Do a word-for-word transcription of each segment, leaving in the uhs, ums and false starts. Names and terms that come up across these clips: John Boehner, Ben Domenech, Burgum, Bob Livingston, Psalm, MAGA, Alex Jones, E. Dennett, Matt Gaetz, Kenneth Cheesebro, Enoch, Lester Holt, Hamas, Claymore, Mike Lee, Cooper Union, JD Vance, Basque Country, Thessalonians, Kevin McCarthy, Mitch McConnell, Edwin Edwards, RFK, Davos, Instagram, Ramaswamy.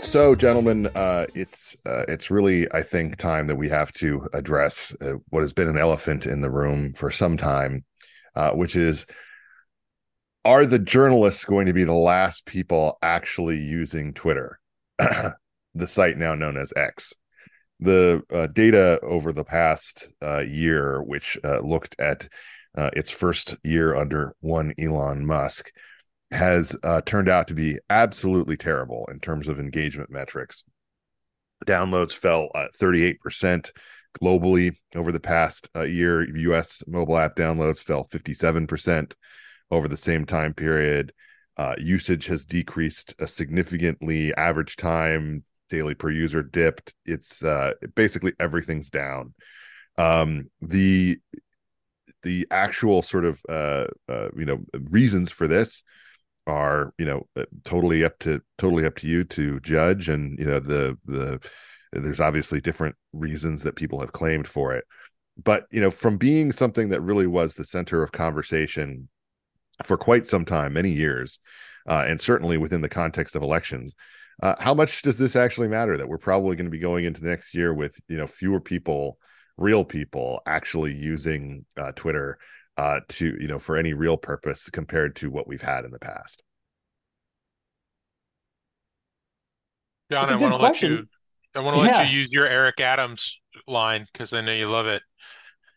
So, gentlemen, uh, it's uh, it's really, I think, time that we have to address uh, what has been an elephant in the room for some time, uh, which is, are the journalists going to be the last people actually using Twitter, the site now known as X? The uh, data over the past uh, year, which uh, looked at uh, its first year under one Elon Musk, has uh, turned out to be absolutely terrible in terms of engagement metrics. Downloads fell uh, thirty-eight percent globally over the past uh, year. U S mobile app downloads fell fifty-seven percent over the same time period. Uh, usage has decreased uh, significantly. Average time daily per user dipped. It's uh, basically everything's down. Um, the the actual sort of uh, uh, you know reasons for this are you know totally up to totally up to you to judge, and you know the the there's obviously different reasons that people have claimed for it, but you know from being something that really was the center of conversation for quite some time, many years, uh, and certainly within the context of elections, uh, how much does this actually matter that we're probably going to be going into the next year with you know fewer people, real people, actually using uh, Twitter uh to you know for any real purpose compared to what we've had in the past? John, I want to let you I want to yeah. let you use your Eric Adams line, because I know you love it.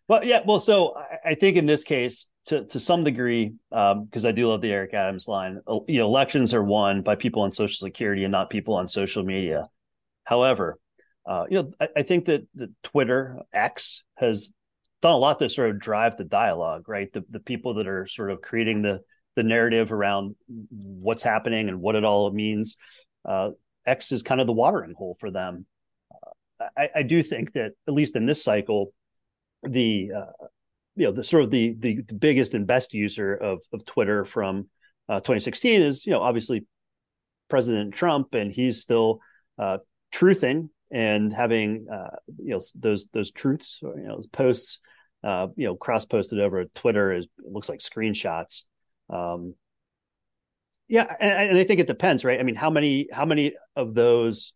Well, yeah, well, so I, I think in this case, to to some degree, um, because I do love the Eric Adams line, you know, elections are won by people on Social Security and not people on social media. However, uh, you know, I, I think that the Twitter X has done a lot to sort of drive the dialogue, right? The the people that are sort of creating the the narrative around what's happening and what it all means. Uh, X is kind of the watering hole for them. Uh, I, I do think that at least in this cycle, the uh, you know the sort of the, the the biggest and best user of of Twitter from uh, twenty sixteen is you know obviously President Trump, and he's still uh, truthing and having uh, you know those those truths or you know those posts uh, you know cross posted over Twitter is it looks like screenshots. Um, yeah, and, and I think it depends, right? I mean, how many how many of those?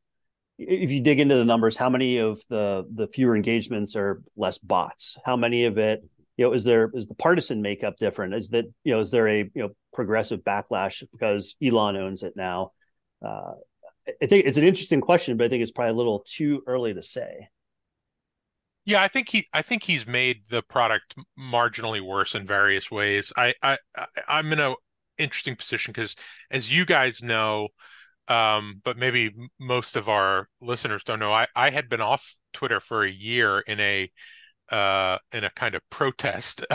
If you dig into the numbers, how many of the the fewer engagements are less bots? How many of it? You know, is there is the partisan makeup different? Is that you know is there a you know progressive backlash because Elon owns it now? Uh, I think it's an interesting question, but I think it's probably a little too early to say. Yeah, I think he, I think he's made the product marginally worse in various ways. I, I, I'm in an interesting position because, as you guys know, um, but maybe most of our listeners don't know, I, I had been off Twitter for a year in a, uh, in a kind of protest.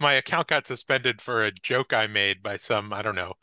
My account got suspended for a joke I made by some, I don't know,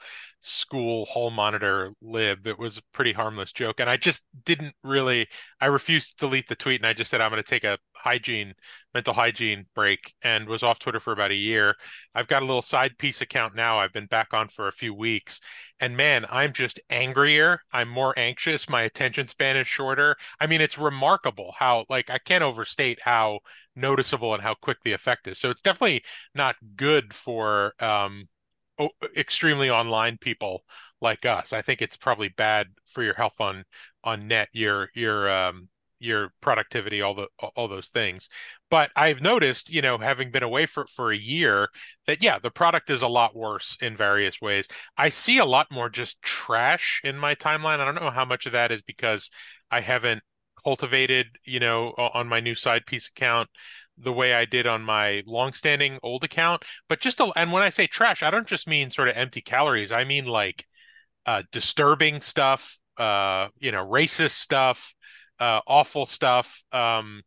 school hall monitor lib. It was a pretty harmless joke, and I just didn't really I refused to delete the tweet, and I just said I'm going to take a hygiene mental hygiene break, and was off Twitter for about a year. I've got a little side piece account now. I've been back on for a few weeks, and man, I'm just angrier. I'm more anxious. My attention span is shorter. I mean, it's remarkable how, like, I can't overstate how noticeable and how quick the effect is. So it's definitely not good for um Oh, extremely online people like us. I think it's probably bad for your health on on net, your your um your productivity, all the all those things. But I've noticed, you know, having been away for for a year, that yeah, the product is a lot worse in various ways. I see a lot more just trash in my timeline. I don't know how much of that is because I haven't cultivated, you know, on my new side piece account the way I did on my longstanding old account. But just, a, and when I say trash, I don't just mean sort of empty calories. I mean like uh, disturbing stuff, uh, you know, racist stuff, uh, awful stuff, um,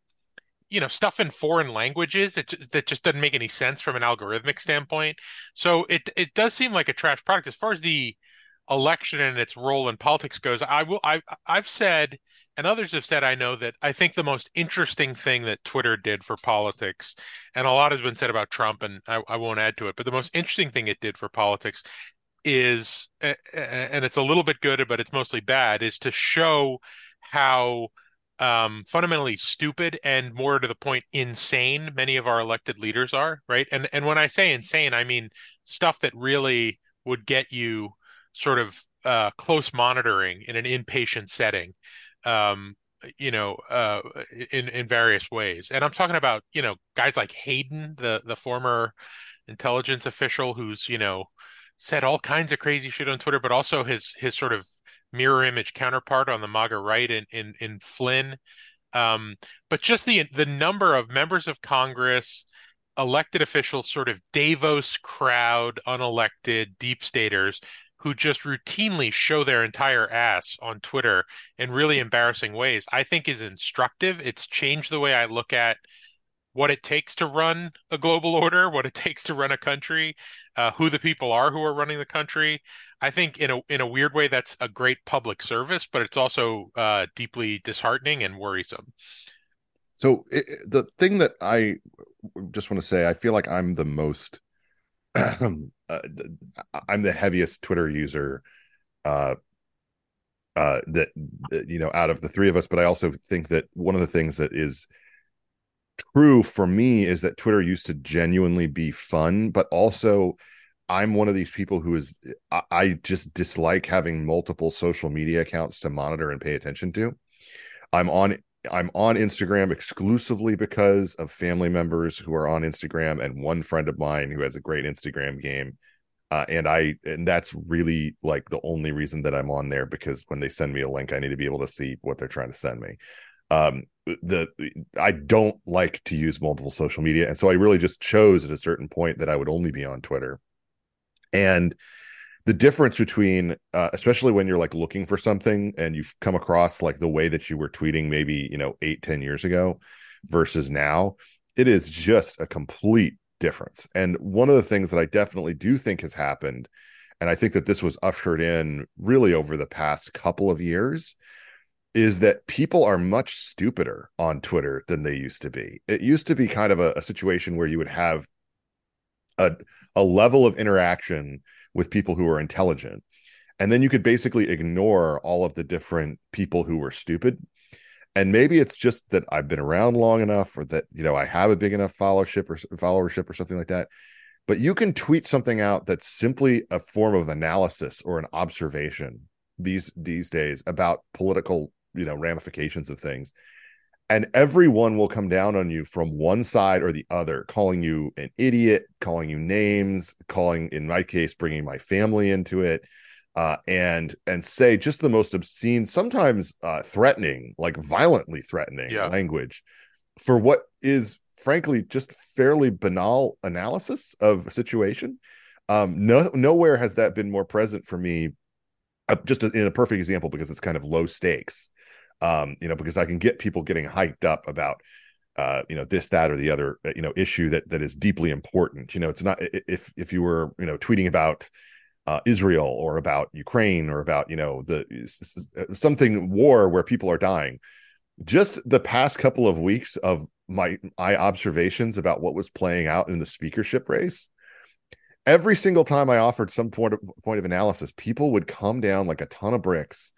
you know, stuff in foreign languages it, that just doesn't make any sense from an algorithmic standpoint. So it it does seem like a trash product. As far as the election and its role in politics goes, I will I I've said, and others have said, I know that I think the most interesting thing that Twitter did for politics, and a lot has been said about Trump, and I, I won't add to it, but the most interesting thing it did for politics is, and it's a little bit good, but it's mostly bad, is to show how um, fundamentally stupid and, more to the point, insane many of our elected leaders are, right? And and when I say insane, I mean stuff that really would get you sort of uh, close monitoring in an inpatient setting. Um, you know, uh, in in various ways, and I'm talking about you know guys like Hayden, the the former intelligence official, who's you know said all kinds of crazy shit on Twitter, but also his his sort of mirror image counterpart on the MAGA right in in in Flynn. Um, but just the the number of members of Congress, elected officials, sort of Davos crowd, unelected deep staters, who just routinely show their entire ass on Twitter in really embarrassing ways, I think is instructive. It's changed the way I look at what it takes to run a global order, what it takes to run a country, uh, who the people are who are running the country. I think in a in a weird way, that's a great public service, but it's also uh, deeply disheartening and worrisome. So it, the thing that I just want to say, I feel like I'm the most... Uh, I'm the heaviest Twitter user uh, uh, that, that, you know, out of the three of us. But I also think that one of the things that is true for me is that Twitter used to genuinely be fun. But also, I'm one of these people who is I, I just dislike having multiple social media accounts to monitor and pay attention to. I'm on I'm on Instagram exclusively because of family members who are on Instagram and one friend of mine who has a great Instagram game. Uh, and I, and that's really like the only reason that I'm on there, because when they send me a link, I need to be able to see what they're trying to send me. Um, the, I don't like to use multiple social media. And so I really just chose at a certain point that I would only be on Twitter. And the difference between, uh, especially when you're like looking for something and you've come across like the way that you were tweeting maybe, you know, eight, ten years ago versus now, it is just a complete difference. And one of the things that I definitely do think has happened, and I think that this was ushered in really over the past couple of years, is that people are much stupider on Twitter than they used to be. It used to be kind of a, a situation where you would have a a level of interaction with people who are intelligent, and then you could basically ignore all of the different people who were stupid. And maybe it's just that I've been around long enough, or that, you know, I have a big enough followership or followership or something like that, but you can tweet something out that's simply a form of analysis or an observation these these days about political, you know, ramifications of things, and everyone will come down on you from one side or the other, calling you an idiot, calling you names, calling, in my case, bringing my family into it, uh, and and say just the most obscene, sometimes uh, threatening, like violently threatening yeah. language for what is, frankly, just fairly banal analysis of a situation. Um, no, nowhere has that been more present for me, uh, just in a perfect example, because it's kind of low stakes. Um, you know, because I can get people getting hyped up about, uh, you know, this, that, or the other, you know, issue that that is deeply important. You know, it's not if if you were, you know, tweeting about uh, Israel or about Ukraine or about, you know, the something war where people are dying. Just the past couple of weeks of my my observations about what was playing out in the speakership race, every single time I offered some point of, point of analysis, people would come down like a ton of bricks.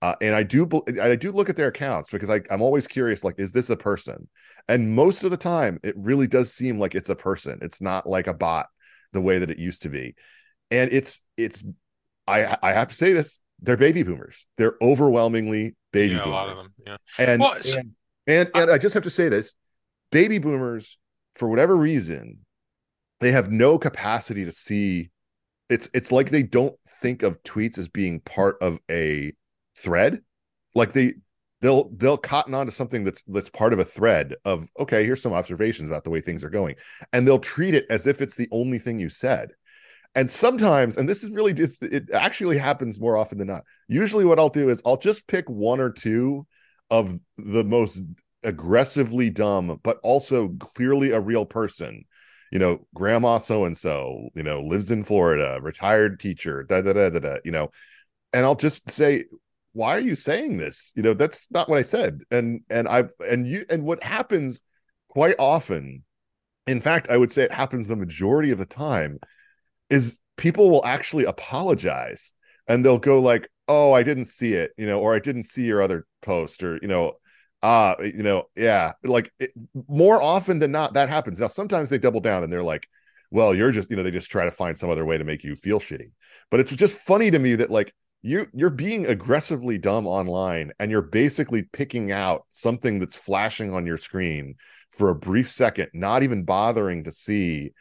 Uh, and I do I do look at their accounts because I, I'm always curious, like, is this a person? And most of the time, it really does seem like it's a person. It's not like a bot the way that it used to be. And it's it's I I have to say this. They're baby boomers. They're overwhelmingly baby yeah, boomers. A lot of them. Yeah. And, well, so, and, and, and I, I just have to say this. Baby boomers, for whatever reason, they have no capacity to see. It's it's like they don't think of tweets as being part of a thread. Like they they'll they'll cotton on to something that's that's part of a thread of, okay, here's some observations about the way things are going, and they'll treat it as if it's the only thing you said. And sometimes, and this is really just, it actually happens more often than not, usually what I'll do is I'll just pick one or two of the most aggressively dumb, but also clearly a real person. You know, grandma so-and-so, you know, lives in Florida, retired teacher, da da da da da, you know. And I'll just say, why are you saying this? You know, that's not what I said. And and I and you and what happens quite often, in fact, I would say it happens the majority of the time, is people will actually apologize and they'll go like, oh, I didn't see it, you know, or I didn't see your other post, or, you know, ah, uh, you know, yeah, like it, more often than not, that happens. Now, sometimes they double down and they're like, well, you're just, you know, they just try to find some other way to make you feel shitty. But it's just funny to me that like you, you're being aggressively dumb online and you're basically picking out something that's flashing on your screen for a brief second, not even bothering to see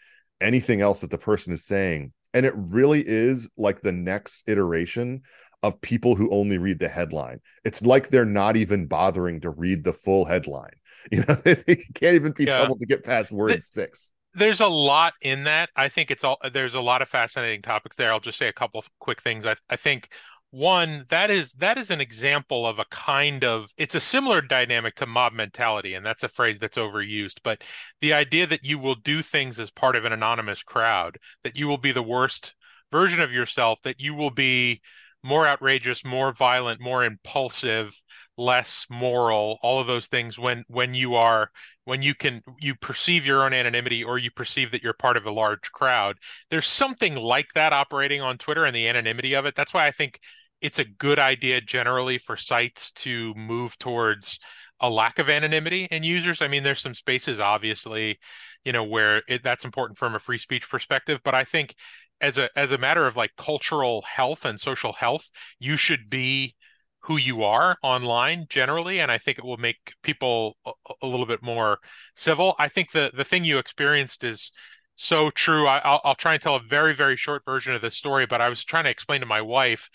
anything else that the person is saying. And it really is like the next iteration of people who only read the headline. It's like they're not even bothering to read the full headline. You know, they can't even be yeah. troubled to get past word the, six. There's a lot in that. I think it's all, there's a lot of fascinating topics there. I'll just say a couple of quick things. I, I think one, that is, that is an example of a kind of, it's a similar dynamic to mob mentality. And that's a phrase that's overused, but the idea that you will do things as part of an anonymous crowd, that you will be the worst version of yourself, that you will be more outrageous, more violent, more impulsive, less moral, all of those things when when you are when you can you perceive your own anonymity, or you perceive that you're part of a large crowd. There's something like that operating on Twitter and the anonymity of it. That's why I think it's a good idea generally for sites to move towards a lack of anonymity in users. I mean, there's some spaces, obviously, you know, where it, that's important from a free speech perspective, but I think as a as a matter of like cultural health and social health, you should be who you are online generally. And I think it will make people a, a little bit more civil. I think the, the thing you experienced is so true. I, I'll, I'll try and tell a very, very short version of the story, but I was trying to explain to my wife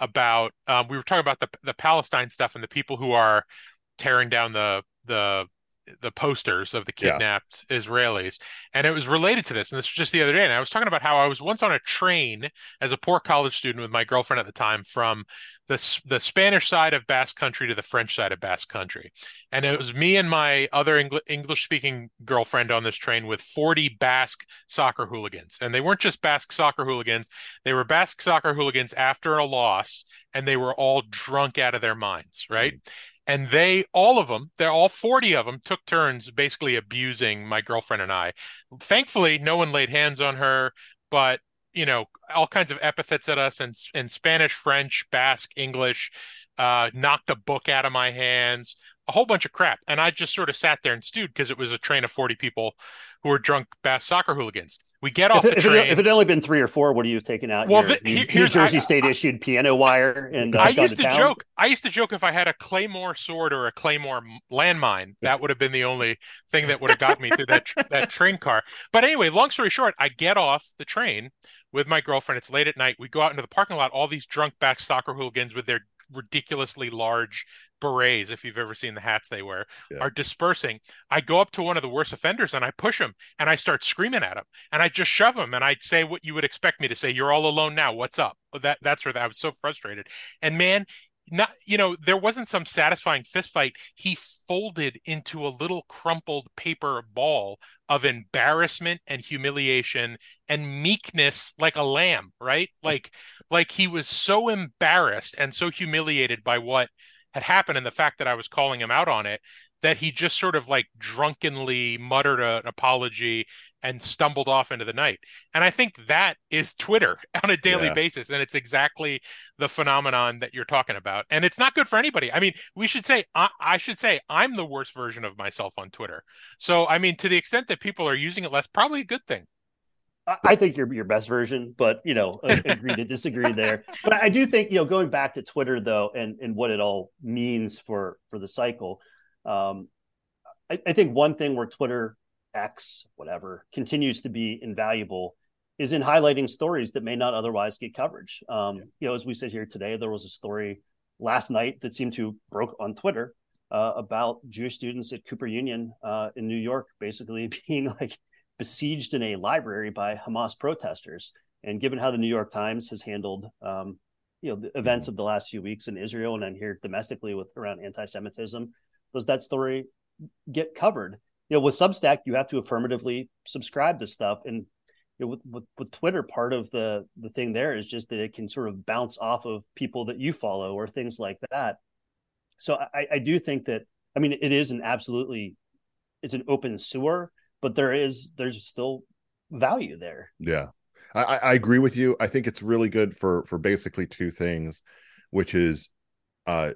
about, um, we were talking about the the Palestine stuff and the people who are tearing down the the the posters of the kidnapped yeah. Israelis. And it was related to this. And this was just the other day. And I was talking about how I was once on a train as a poor college student with my girlfriend at the time from the, the Spanish side of Basque Country to the French side of Basque Country. And it was me and my other Engl- English speaking girlfriend on this train with forty Basque soccer hooligans. And they weren't just Basque soccer hooligans. They were Basque soccer hooligans after a loss, and they were all drunk out of their minds. Right. Mm-hmm. And they, all of them, they're all forty of them, took turns basically abusing my girlfriend and I. Thankfully, no one laid hands on her, but, you know, all kinds of epithets at us in, in Spanish, French, Basque, English, uh, knocked a book out of my hands, a whole bunch of crap. And I just sort of sat there and stewed because it was a train of forty people who were drunk Basque soccer hooligans. We get off if it, the train. If it, if it had only been three or four, what are you taking out? Well, your, the, New Jersey I, State I, issued piano wire. And uh, I used to town? joke. I used to joke if I had a Claymore sword or a Claymore landmine, that would have been the only thing that would have got me through that that train car. But anyway, long story short, I get off the train with my girlfriend. It's late at night. We go out into the parking lot. All these drunk back soccer hooligans with their ridiculously large berets, if you've ever seen the hats they wear, yeah. are dispersing. I go up to one of the worst offenders and I push him and I start screaming at him and I just shove him and I say what you would expect me to say. You're all alone now. What's up? That that's where that, I was so frustrated. And man, not you know, there wasn't some satisfying fist fight. He folded into a little crumpled paper ball of embarrassment and humiliation and meekness, like a lamb, right? Like like he was so embarrassed and so humiliated by what had happened and the fact that I was calling him out on it, that he just sort of like drunkenly muttered a, an apology and stumbled off into the night. And I think that is Twitter on a daily yeah. basis. And it's exactly the phenomenon that you're talking about. And it's not good for anybody. I mean, we should say, I, I should say I'm the worst version of myself on Twitter. So, I mean, to the extent that people are using it less, probably a good thing. I think you're your best version, but, you know, agree to disagree there. But I do think, you know, going back to Twitter, though, and, and what it all means for, for the cycle, um, I, I think one thing where Twitter X, whatever, continues to be invaluable is in highlighting stories that may not otherwise get coverage. Um, yeah. You know, as we sit here today, there was a story last night that seemed to broke on Twitter uh, about Jewish students at Cooper Union uh, in New York basically being like, besieged in a library by Hamas protesters. And given how the New York Times has handled um, you know, the events of the last few weeks in Israel and then here domestically with around anti-Semitism, does that story get covered? You know, with Substack, you have to affirmatively subscribe to stuff. And you know, with, with, with Twitter, part of the, the thing there is just that it can sort of bounce off of people that you follow or things like that. So I, I do think that, I mean, it is an absolutely, it's an open sewer, but there is, there's still value there. Yeah, I, I agree with you. I think it's really good for, for basically two things, which is uh,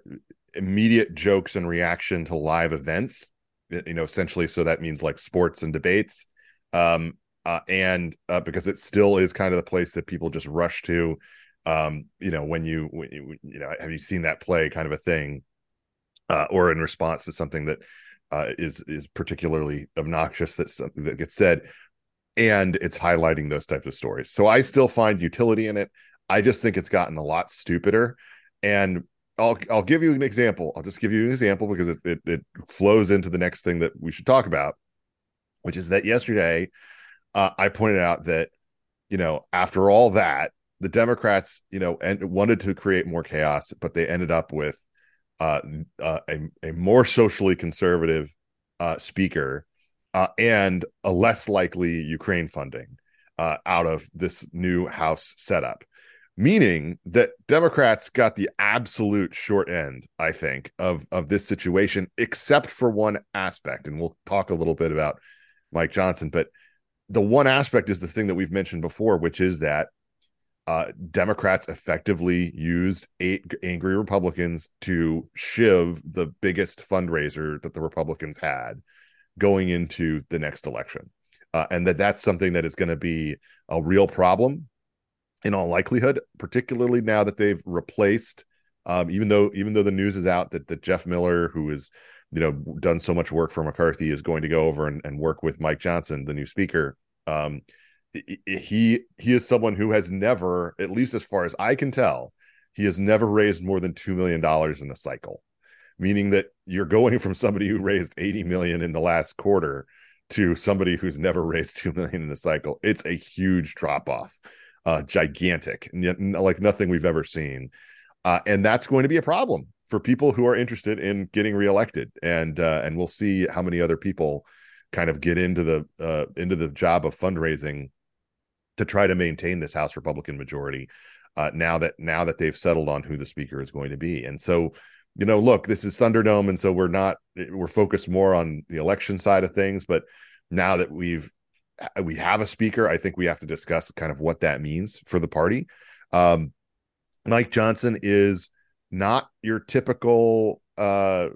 immediate jokes and reaction to live events, you know, essentially. So that means like sports and debates. Um, uh, and uh, because it still is kind of the place that people just rush to, um, you know, when you, when you, you know, have you seen that play kind of a thing? Uh, or in response to something that uh, is is particularly obnoxious that's something that gets said, and it's highlighting those types of stories. So I still find utility in it. I just think it's gotten a lot stupider. And I'll I'll give you an example. I'll just give you an example because it it, it flows into the next thing that we should talk about, which is that yesterday uh, I pointed out that, you know, after all that, the Democrats, you know, and wanted to create more chaos, but they ended up with Uh, uh, a, a more socially conservative uh, speaker uh, and a less likely Ukraine funding uh, out of this new House setup, meaning that Democrats got the absolute short end, I think, of, of this situation, except for one aspect. And we'll talk a little bit about Mike Johnson. But the one aspect is the thing that we've mentioned before, which is that Uh, Democrats effectively used eight angry Republicans to shiv the biggest fundraiser that the Republicans had going into the next election. Uh, and that that's something that is going to be a real problem in all likelihood, particularly now that they've replaced, um, even though even though the news is out that, that Jeff Miller, who is, you know, done so much work for McCarthy, is going to go over and, and work with Mike Johnson, the new speaker. Um He he is someone who has never, at least as far as I can tell, he has never raised more than two million dollars in a cycle, meaning that you're going from somebody who raised eighty million dollars in the last quarter to somebody who's never raised two million dollars in a cycle. It's a huge drop off, uh, gigantic, like nothing we've ever seen. Uh, and that's going to be a problem for people who are interested in getting reelected. And uh, and we'll see how many other people kind of get into the uh, into the job of fundraising to try to maintain this House Republican majority uh, now that now that they've settled on who the speaker is going to be. And so, you know, look, this is Thunderdome. And so we're not we're focused more on the election side of things. But now that we've we have a speaker, I think we have to discuss kind of what that means for the party. Um, Mike Johnson is not your typical uh,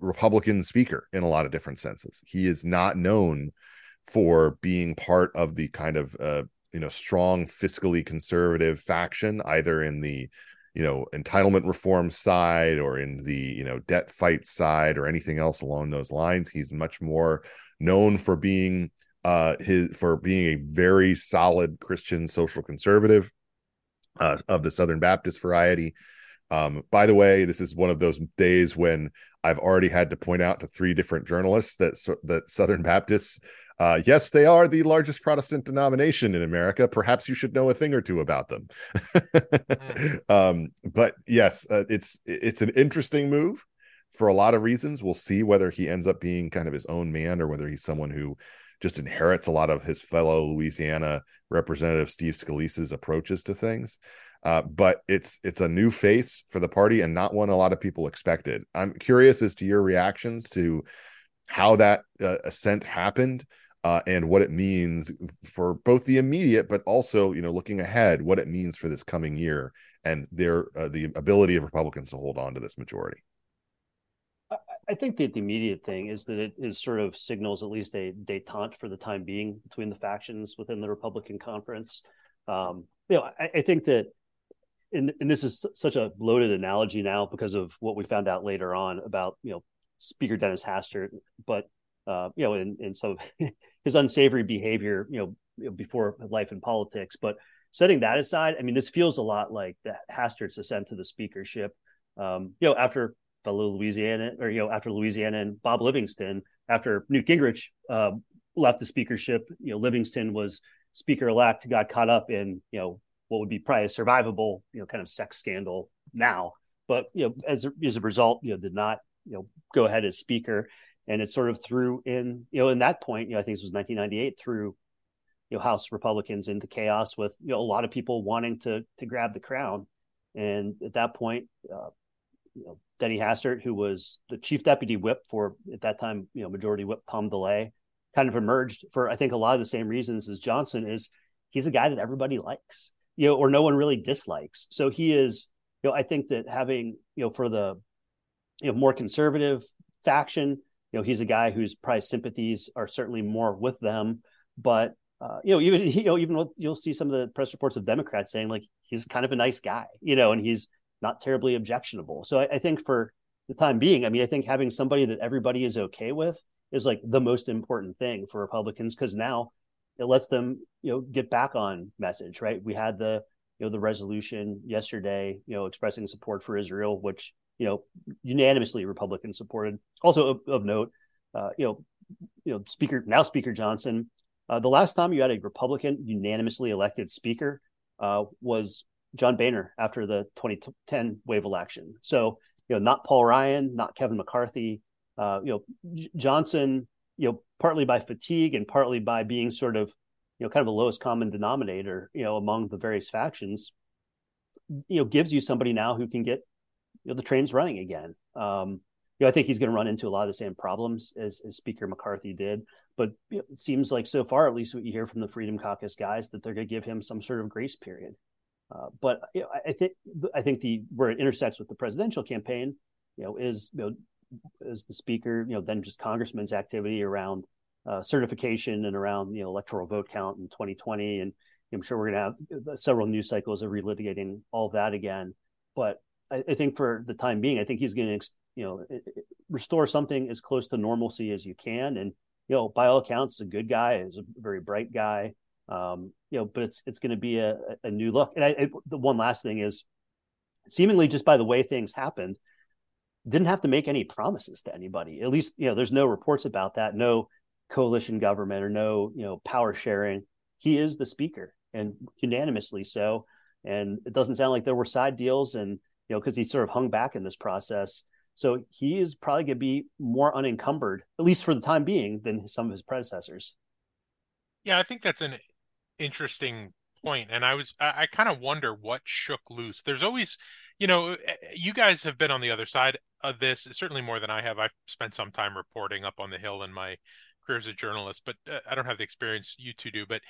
Republican speaker in a lot of different senses. He is not known for being part of the kind of uh, you know, strong fiscally conservative faction, either in the, you know, entitlement reform side or in the, you know, debt fight side or anything else along those lines. He's much more known for being uh, his for being a very solid Christian social conservative uh, of the Southern Baptist variety. Um, by the way, this is one of those days when I've already had to point out to three different journalists that that Southern Baptists, Uh, yes, they are the largest Protestant denomination in America. Perhaps you should know a thing or two about them. um, but yes, uh, it's it's an interesting move for a lot of reasons. We'll see whether he ends up being kind of his own man or whether he's someone who just inherits a lot of his fellow Louisiana Representative Steve Scalise's approaches to things. Uh, but it's it's a new face for the party and not one a lot of people expected. I'm curious as to your reactions to how that uh, ascent happened. Uh, and what it means for both the immediate, but also, you know, looking ahead, what it means for this coming year and their uh, the ability of Republicans to hold on to this majority. I, I think that the immediate thing is that it is sort of signals at least a détente for the time being between the factions within the Republican conference. Um, you know, I, I think that, and, and this is such a loaded analogy now because of what we found out later on about, you know, Speaker Dennis Hastert, but uh, you know, and and so. his unsavory behavior, you know, before life in politics. But setting that aside, I mean, this feels a lot like the Hastert's ascent to the speakership, um, you know, after fellow Louisiana or, you know, after Louisiana and Bob Livingston, after Newt Gingrich uh, left the speakership, you know, Livingston was speaker elect, got caught up in, you know, what would be probably a survivable, you know, kind of sex scandal now. But, you know, as a, as a result, you know, did not, you know, go ahead as speaker. And it sort of threw in, you know, in that point, you know, I think this was nineteen ninety-eight, threw, you know, House Republicans into chaos with, you know, a lot of people wanting to to grab the crown. And at that point, uh, you know, Denny Hastert, who was the chief deputy whip for, at that time, you know, majority whip Tom DeLay, kind of emerged for, I think, a lot of the same reasons as Johnson is he's a guy that everybody likes, you know, or no one really dislikes. So he is, you know, I think that having, you know, for the, you know, more conservative faction, you know, he's a guy whose probably sympathies are certainly more with them. But, uh, you know, even, you know, even you'll see some of the press reports of Democrats saying, like, he's kind of a nice guy, you know, and he's not terribly objectionable. So I, I think for the time being, I mean, I think having somebody that everybody is okay with is like the most important thing for Republicans, because now it lets them, you know, get back on message, right? We had the, you know, the resolution yesterday, you know, expressing support for Israel, which, you know, unanimously Republicans supported. Also of, of note, uh, you know, you know, Speaker, now Speaker Johnson, uh, the last time you had a Republican unanimously elected speaker uh, was John Boehner after the twenty ten wave election. So, you know, not Paul Ryan, not Kevin McCarthy, uh, you know, J- Johnson, you know, partly by fatigue and partly by being sort of, you know, kind of a lowest common denominator, you know, among the various factions, you know, gives you somebody now who can get, you know, the train's running again. Um, you know, I think he's going to run into a lot of the same problems as, as Speaker McCarthy did. But you know, it seems like so far, at least what you hear from the Freedom Caucus guys, that they're going to give him some sort of grace period. Uh, but you know, I, I think I think the where it intersects with the presidential campaign, you know, is you know, is the Speaker, you know, then just Congressman's activity around uh, certification and around you know electoral vote count in twenty twenty, and I'm sure we're going to have several news cycles of relitigating all that again. But I think for the time being, I think he's going to, you know, restore something as close to normalcy as you can. And, you know, by all accounts, a good guy, is a very bright guy, um, you know, but it's it's going to be a, a new look. And I, I, the one last thing is, seemingly just by the way things happened, didn't have to make any promises to anybody. At least, you know, there's no reports about that, no coalition government or no, you know, power sharing. He is the speaker, and unanimously so. And it doesn't sound like there were side deals and, you know, because he sort of hung back in this process. So he is probably going to be more unencumbered, at least for the time being, than some of his predecessors. Yeah, I think that's an interesting point. And I was, I, I kind of wonder what shook loose. There's always, you know, you guys have been on the other side of this, certainly more than I have. I've spent some time reporting up on the Hill in my career as a journalist, but uh, I don't have the experience you two do. But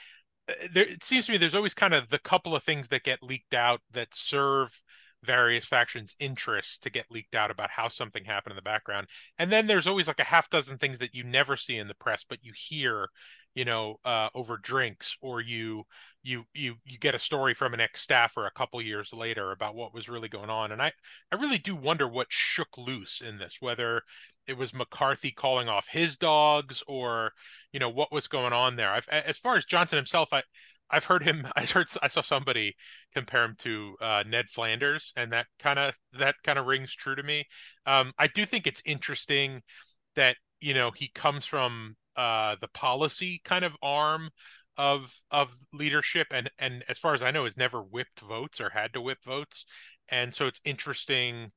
there, it seems to me there's always kind of the couple of things that get leaked out that serve various factions' interests to get leaked out about how something happened in the background. And then there's always like a half dozen things that you never see in the press, but you hear, you know, uh, over drinks, or you, you, you, you get a story from an ex-staffer a couple years later about what was really going on. And I, I really do wonder what shook loose in this, whether it was McCarthy calling off his dogs or, you know, what was going on there. I've, as far as Johnson himself, I, I've heard him. I heard. I saw somebody compare him to uh, Ned Flanders, and that kind of that kind of rings true to me. Um, I do think it's interesting that you know he comes from uh, the policy kind of arm of of leadership, and and as far as I know, has never whipped votes or had to whip votes, and so it's interesting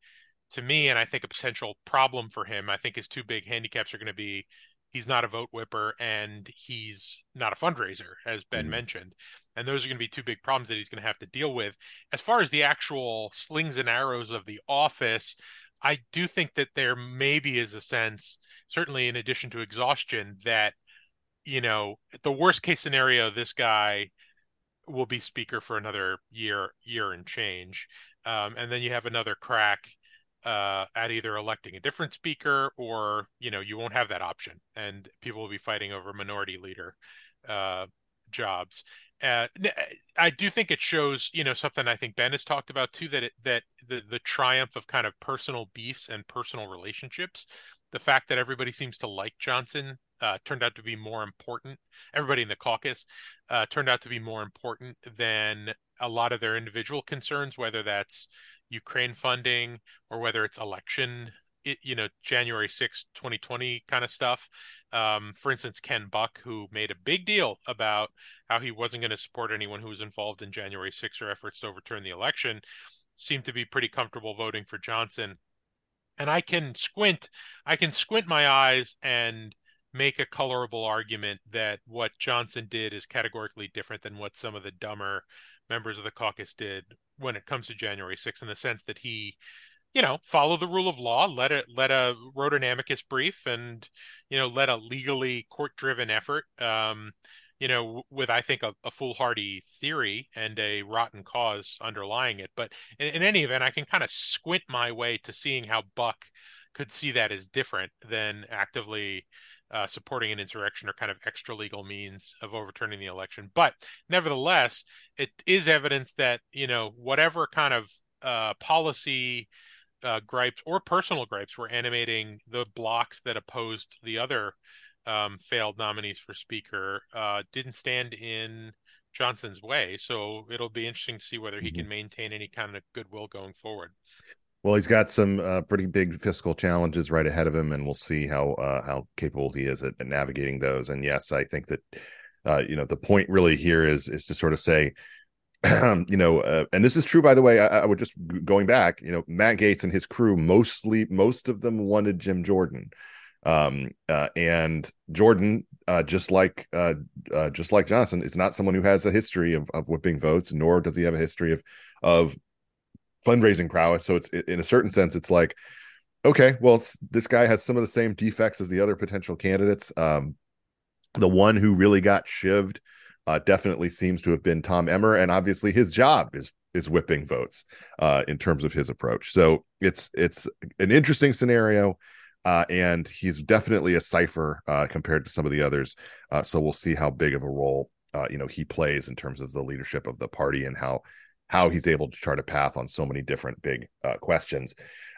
to me. And I think a potential problem for him, I think, his two big handicaps are going to be, he's not a vote whipper and he's not a fundraiser, as Ben mm-hmm. mentioned. And those are going to be two big problems that he's going to have to deal with. As far as the actual slings and arrows of the office, I do think that there maybe is a sense, certainly in addition to exhaustion, that, you know, the worst case scenario, this guy will be speaker for another year, year and change. Um, and then you have another crack Uh, at either electing a different speaker, or, you know, you won't have that option, and people will be fighting over minority leader uh, jobs. Uh, I do think it shows, you know, something I think Ben has talked about too, that it, that the, the triumph of kind of personal beefs and personal relationships, the fact that everybody seems to like Johnson uh, turned out to be more important. Everybody in the caucus uh, turned out to be more important than a lot of their individual concerns, whether that's Ukraine funding or whether it's election it, you know, January sixth, twenty twenty kind of stuff. Um, for instance, Ken Buck, who made a big deal about how he wasn't going to support anyone who was involved in January sixth or efforts to overturn the election, seemed to be pretty comfortable voting for Johnson. And I can squint, I can squint my eyes and make a colorable argument that what Johnson did is categorically different than what some of the dumber members of the caucus did when it comes to January sixth, in the sense that he, you know, followed the rule of law, let a, let a, wrote an amicus brief and, you know, led a legally court-driven effort, um, you know, with, I think, a, a foolhardy theory and a rotten cause underlying it. But in, in any event, I can kind of squint my way to seeing how Buck could see that as different than actively uh, supporting an insurrection or kind of extra legal means of overturning the election. But nevertheless, it is evidence that, you know, whatever kind of uh, policy uh, gripes or personal gripes were animating the blocs that opposed the other Um, failed nominees for speaker uh, didn't stand in Johnson's way. So it'll be interesting to see whether he mm-hmm. can maintain any kind of goodwill going forward. Well, he's got some uh, pretty big fiscal challenges right ahead of him, and we'll see how uh, how capable he is at, at navigating those. And yes, I think that uh, you know, the point really here is is to sort of say, you know, uh, and this is true, by the way. I, I would just going back, you know, Matt Gaetz and his crew, mostly most of them wanted Jim Jordan. Um, uh, and Jordan, uh, just like, uh, uh, just like Johnson, is not someone who has a history of, of whipping votes, nor does he have a history of, of fundraising prowess. So it's, in a certain sense, it's like, okay, well, this guy has some of the same defects as the other potential candidates. Um, the one who really got shivved, uh, definitely seems to have been Tom Emmer. And obviously his job is, is whipping votes, uh, in terms of his approach. So it's, it's an interesting scenario. Uh, and he's definitely a cipher uh, compared to some of the others. Uh, so we'll see how big of a role uh, you know, he plays in terms of the leadership of the party and how how he's able to chart a path on so many different big uh, questions.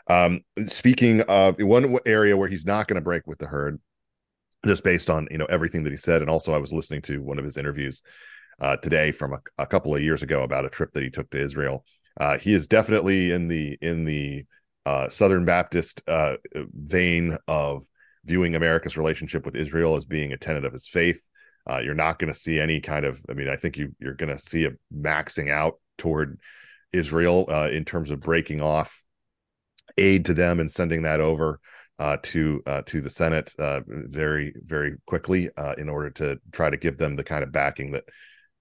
Um, speaking of one area where he's not going to break with the herd, just based on you know everything that he said, and also I was listening to one of his interviews uh, today from a, a couple of years ago about a trip that he took to Israel. Uh, he is definitely in the in the Uh, Southern Baptist uh, vein of viewing America's relationship with Israel as being a tenet of his faith. Uh, you're not going to see any kind of, I mean, I think you, you're going to see a maxing out toward Israel uh, in terms of breaking off aid to them and sending that over uh, to uh, to the Senate uh, very, very quickly uh, in order to try to give them the kind of backing that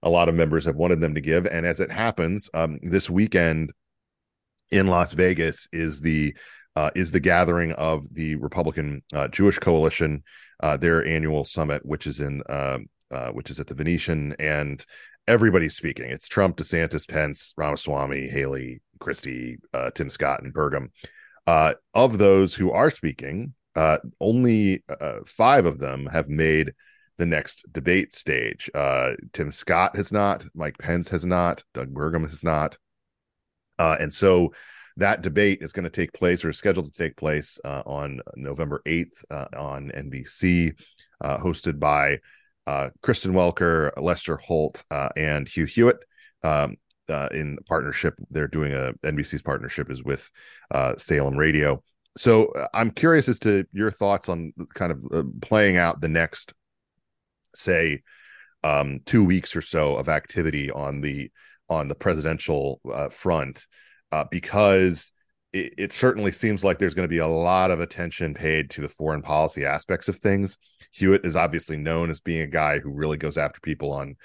a lot of members have wanted them to give. And as it happens, um, this weekend, in Las Vegas is the uh, is the gathering of the Republican uh, Jewish Coalition, uh, their annual summit, which is in uh, uh, which is at the Venetian, and everybody's speaking. It's Trump, DeSantis, Pence, Ramaswamy, Haley, Christie, uh, Tim Scott, and Burgum. Uh, of those who are speaking, uh, only uh, five of them have made the next debate stage. Uh, Tim Scott has not. Mike Pence has not. Doug Burgum has not. Uh, and so that debate is going to take place or is scheduled to take place uh, on November eighth uh, on N B C, uh, hosted by uh, Kristen Welker, Lester Holt, uh, and Hugh Hewitt. Um, uh, in partnership, they're doing a N B C's partnership is with uh, Salem Radio. So I'm curious as to your thoughts on kind of uh, playing out the next, say, um, two weeks or so of activity on the on the presidential uh, front, uh, because it, it certainly seems like there's going to be a lot of attention paid to the foreign policy aspects of things. Hewitt is obviously known as being a guy who really goes after people on,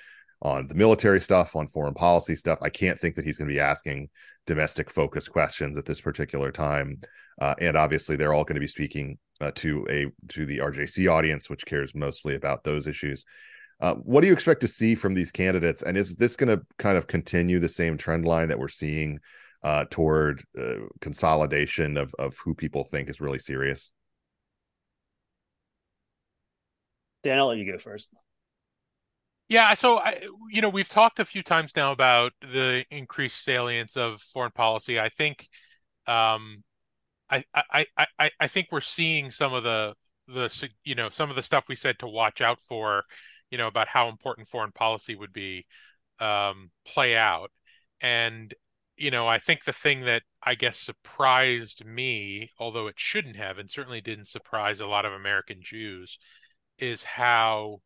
on the military stuff, on foreign policy stuff. I can't think that he's going to be asking domestic focused questions at this particular time. Uh, and obviously they're all going to be speaking uh, to a, to the R J C audience, which cares mostly about those issues. Uh, what do you expect to see from these candidates? And is this going to kind of continue the same trend line that we're seeing uh, toward uh, consolidation of, of who people think is really serious? Dan, I'll let you go first. Yeah, so, I, you know, we've talked a few times now about the increased salience of foreign policy. I think um, I, I, I, I think we're seeing some of the, the, you know, some of the stuff we said to watch out for, you know, about how important foreign policy would be, um, play out. And you know, I think the thing that I guess surprised me, although it shouldn't have, and certainly didn't surprise a lot of American Jews, is how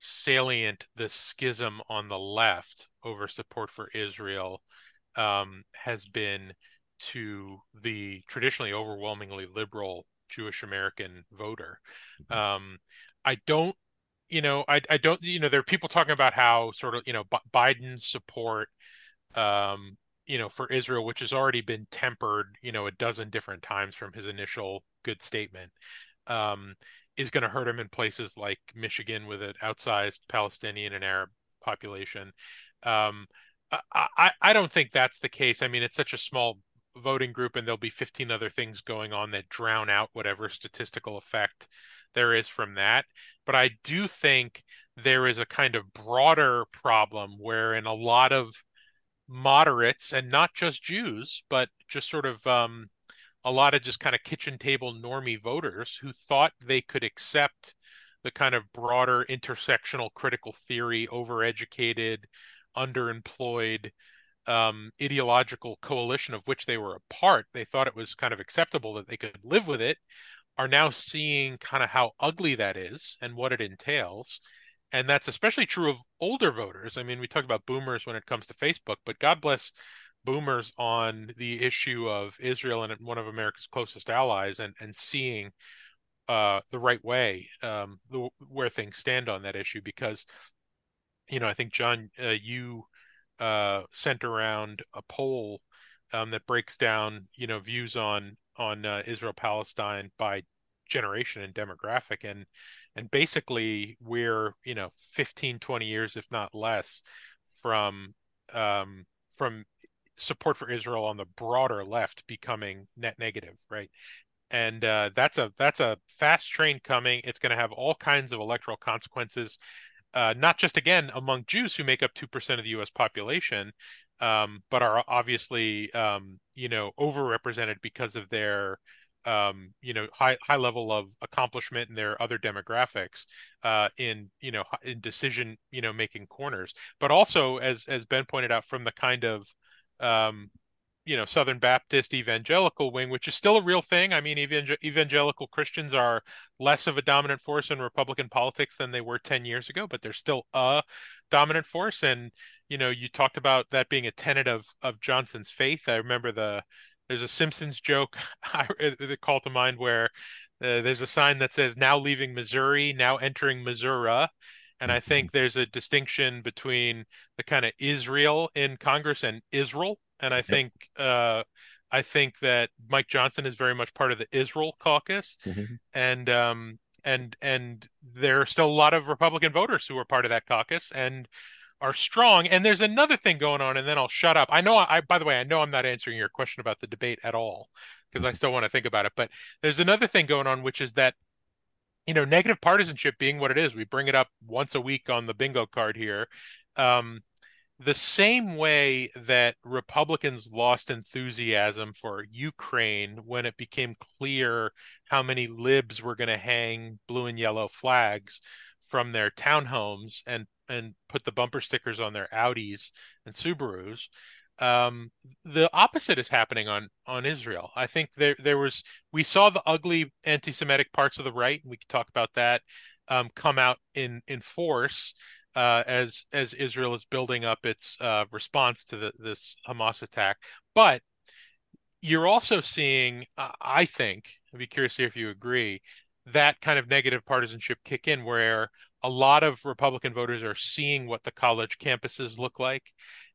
salient the schism on the left over support for Israel um, has been to the traditionally overwhelmingly liberal Jewish American voter. Um, I don't, you know, I, I don't, you know, there are people talking about how sort of, you know, B- Biden's support, um, you know, for Israel, which has already been tempered, you know, a dozen different times from his initial good statement, um, is going to hurt him in places like Michigan with an outsized Palestinian and Arab population. Um, I, I, I don't think that's the case. I mean, it's such a small voting group, and there'll be fifteen other things going on that drown out whatever statistical effect there is from that. But I do think there is a kind of broader problem wherein a lot of moderates, and not just Jews, but just sort of um, a lot of just kind of kitchen table normie voters who thought they could accept the kind of broader intersectional critical theory, overeducated, underemployed, Um, ideological coalition of which they were a part, they thought it was kind of acceptable that they could live with it, are now seeing kind of how ugly that is and what it entails. And that's especially true of older voters. I mean, we talk about boomers when it comes to Facebook, but God bless boomers on the issue of Israel and one of America's closest allies, and, and seeing uh, the right way, um, the, where things stand on that issue. Because, you know, I think, John, uh, you... Uh, sent around a poll um, that breaks down, you know, views on on uh, Israel-Palestine by generation and demographic, and and basically we're, you know, fifteen, twenty years, if not less, from um, from support for Israel on the broader left becoming net negative, right? And uh, that's a that's a fast train coming. It's going to have all kinds of electoral consequences. Uh, not just, again, among Jews who make up two percent of the U S population, um, but are obviously, um, you know, overrepresented because of their, um, you know, high high level of accomplishment and their other demographics uh, in, you know, in decision, you know, making corners. But also, as as Ben pointed out, from the kind of, um, you know, Southern Baptist evangelical wing, which is still a real thing. I mean, evangel- evangelical Christians are less of a dominant force in Republican politics than they were ten years ago, but they're still a dominant force. And, you know, you talked about that being a tenet of, of Johnson's faith. I remember the, there's a Simpsons joke that called to mind where uh, there's a sign that says, "Now leaving Missouri, now entering Missouri." And I think there's a distinction between the kind of Israel in Congress and Israel. And I think uh, I think that Mike Johnson is very much part of the Israel caucus, mm-hmm. and um, and and there are still a lot of Republican voters who are part of that caucus and are strong. And there's another thing going on, and then I'll shut up. I know, I by the way, I know I'm not answering your question about the debate at all because I still want to think about it. But there's another thing going on, which is that, you know, negative partisanship being what it is, we bring it up once a week on the bingo card here. Um, The same way that Republicans lost enthusiasm for Ukraine when it became clear how many libs were going to hang blue and yellow flags from their townhomes and and put the bumper stickers on their Audis and Subarus, um, the opposite is happening on on Israel. I think there there was we saw the ugly anti-Semitic parts of the right, and we could talk about that, um, come out in in force. Uh, as as Israel is building up its uh, response to the, this Hamas attack. But you're also seeing, uh, I think, I'd be curious to hear if you agree, that kind of negative partisanship kick in where a lot of Republican voters are seeing what the college campuses look like,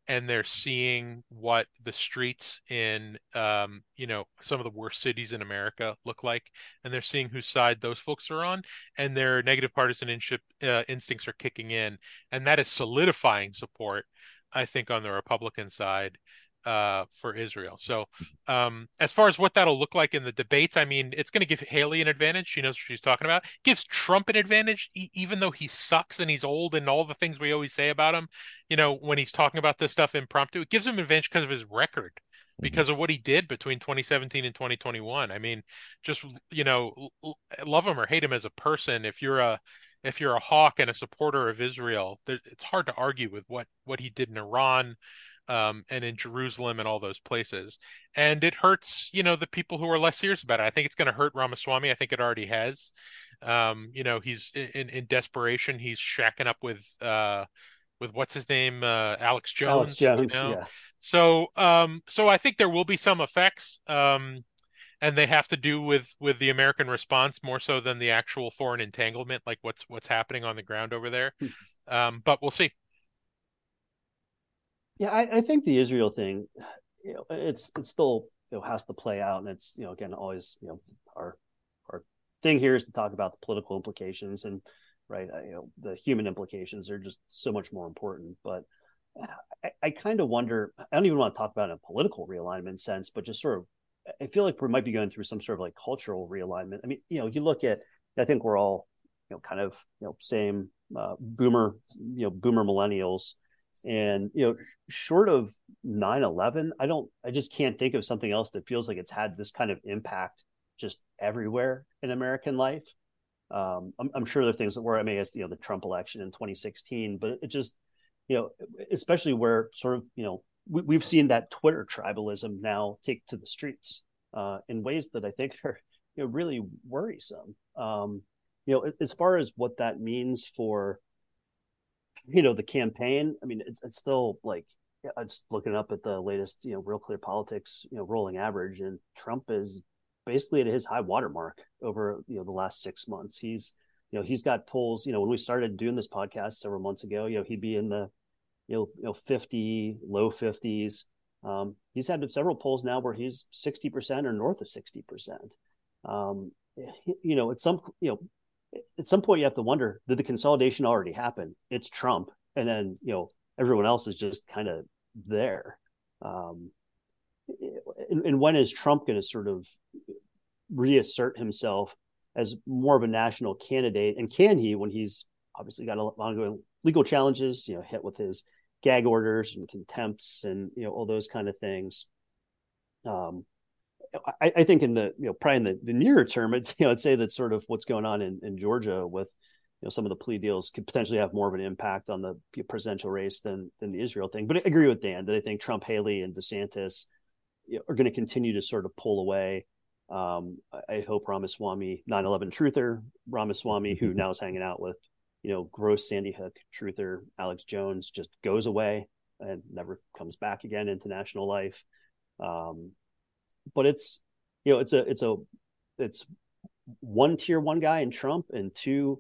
and they're seeing what the streets in, um, you know, some of the worst cities in America look like, and they're seeing whose side those folks are on, and their negative partisanship uh, instincts are kicking in, and that is solidifying support, I think, on the Republican side uh, for Israel. So um, as far as what that'll look like in the debates, I mean, it's going to give Haley an advantage. She knows what she's talking about. Gives Trump an advantage, e- even though he sucks and he's old and all the things we always say about him, you know, when he's talking about this stuff impromptu, it gives him an advantage because of his record, mm-hmm. because of what he did between twenty seventeen and twenty twenty-one. I mean, just, you know, l- love him or hate him as a person. If you're a, if you're a hawk and a supporter of Israel, there, it's hard to argue with what, what he did in Iran, um, and in Jerusalem and all those places. And it hurts, you know, the people who are less serious about it. I think it's going to hurt Ramaswamy. I think it already has. Um, you know, he's in, in desperation. He's shacking up with uh, with what's his name, uh, Alex Jones. Alex Jones, you know? Yeah. So, um, so I think there will be some effects, um, and they have to do with, with the American response more so than the actual foreign entanglement, like what's what's happening on the ground over there. Um, but we'll see. Yeah, I, I think the Israel thing, you know, it's it still you know, has to play out, and it's you know again always you know our our thing here is to talk about the political implications, and right you know the human implications are just so much more important, but. I, I kind of wonder, I don't even want to talk about it in a political realignment sense, but just sort of, I feel like we might be going through some sort of like cultural realignment. I mean, you know, you look at, I think we're all, you know, kind of, you know, same uh, boomer, you know, boomer millennials and, you know, short of nine eleven, I don't, I just can't think of something else that feels like it's had this kind of impact just everywhere in American life. Um, I'm, I'm sure there are things that were, I mean, it's, you know, the Trump election in twenty sixteen, but it just, you know, especially where sort of, you know, we, we've seen that Twitter tribalism now take to the streets uh, in ways that I think are you know, really worrisome. Um, you know, as far as what that means for, you know, the campaign, I mean, it's, it's still like, I'm just looking up at the latest, you know, Real Clear Politics, you know, rolling average, and Trump is basically at his high watermark over, you know, the last six months. He's, You know, he's got polls, you know, when we started doing this podcast several months ago, you know, he'd be in the, you know, you know fifty, low fifties. Um, he's had several polls now where he's sixty percent or north of sixty percent. Um, you know, at some, you know, at some point you have to wonder, did the consolidation already happen? It's Trump. And then, you know, everyone else is just kind of there. Um, and, and when is Trump going to sort of reassert himself as more of a national candidate, and can he, when he's obviously got a lot of ongoing legal challenges, you know, hit with his gag orders and contempts and, you know, all those kind of things. Um, I, I think in the, you know, probably in the, the nearer term, it's, you know, I'd say that sort of what's going on in, in Georgia with, you know, some of the plea deals could potentially have more of an impact on the presidential race than, than the Israel thing. But I agree with Dan that I think Trump, Haley, and DeSantis you know, are going to continue to sort of pull away. Um, I hope Ramaswamy, nine eleven truther, Ramaswamy, who now is hanging out with, you know, gross Sandy Hook truther, Alex Jones, just goes away and never comes back again into national life. Um, but it's, you know, it's a, it's a, it's one tier one guy in Trump and two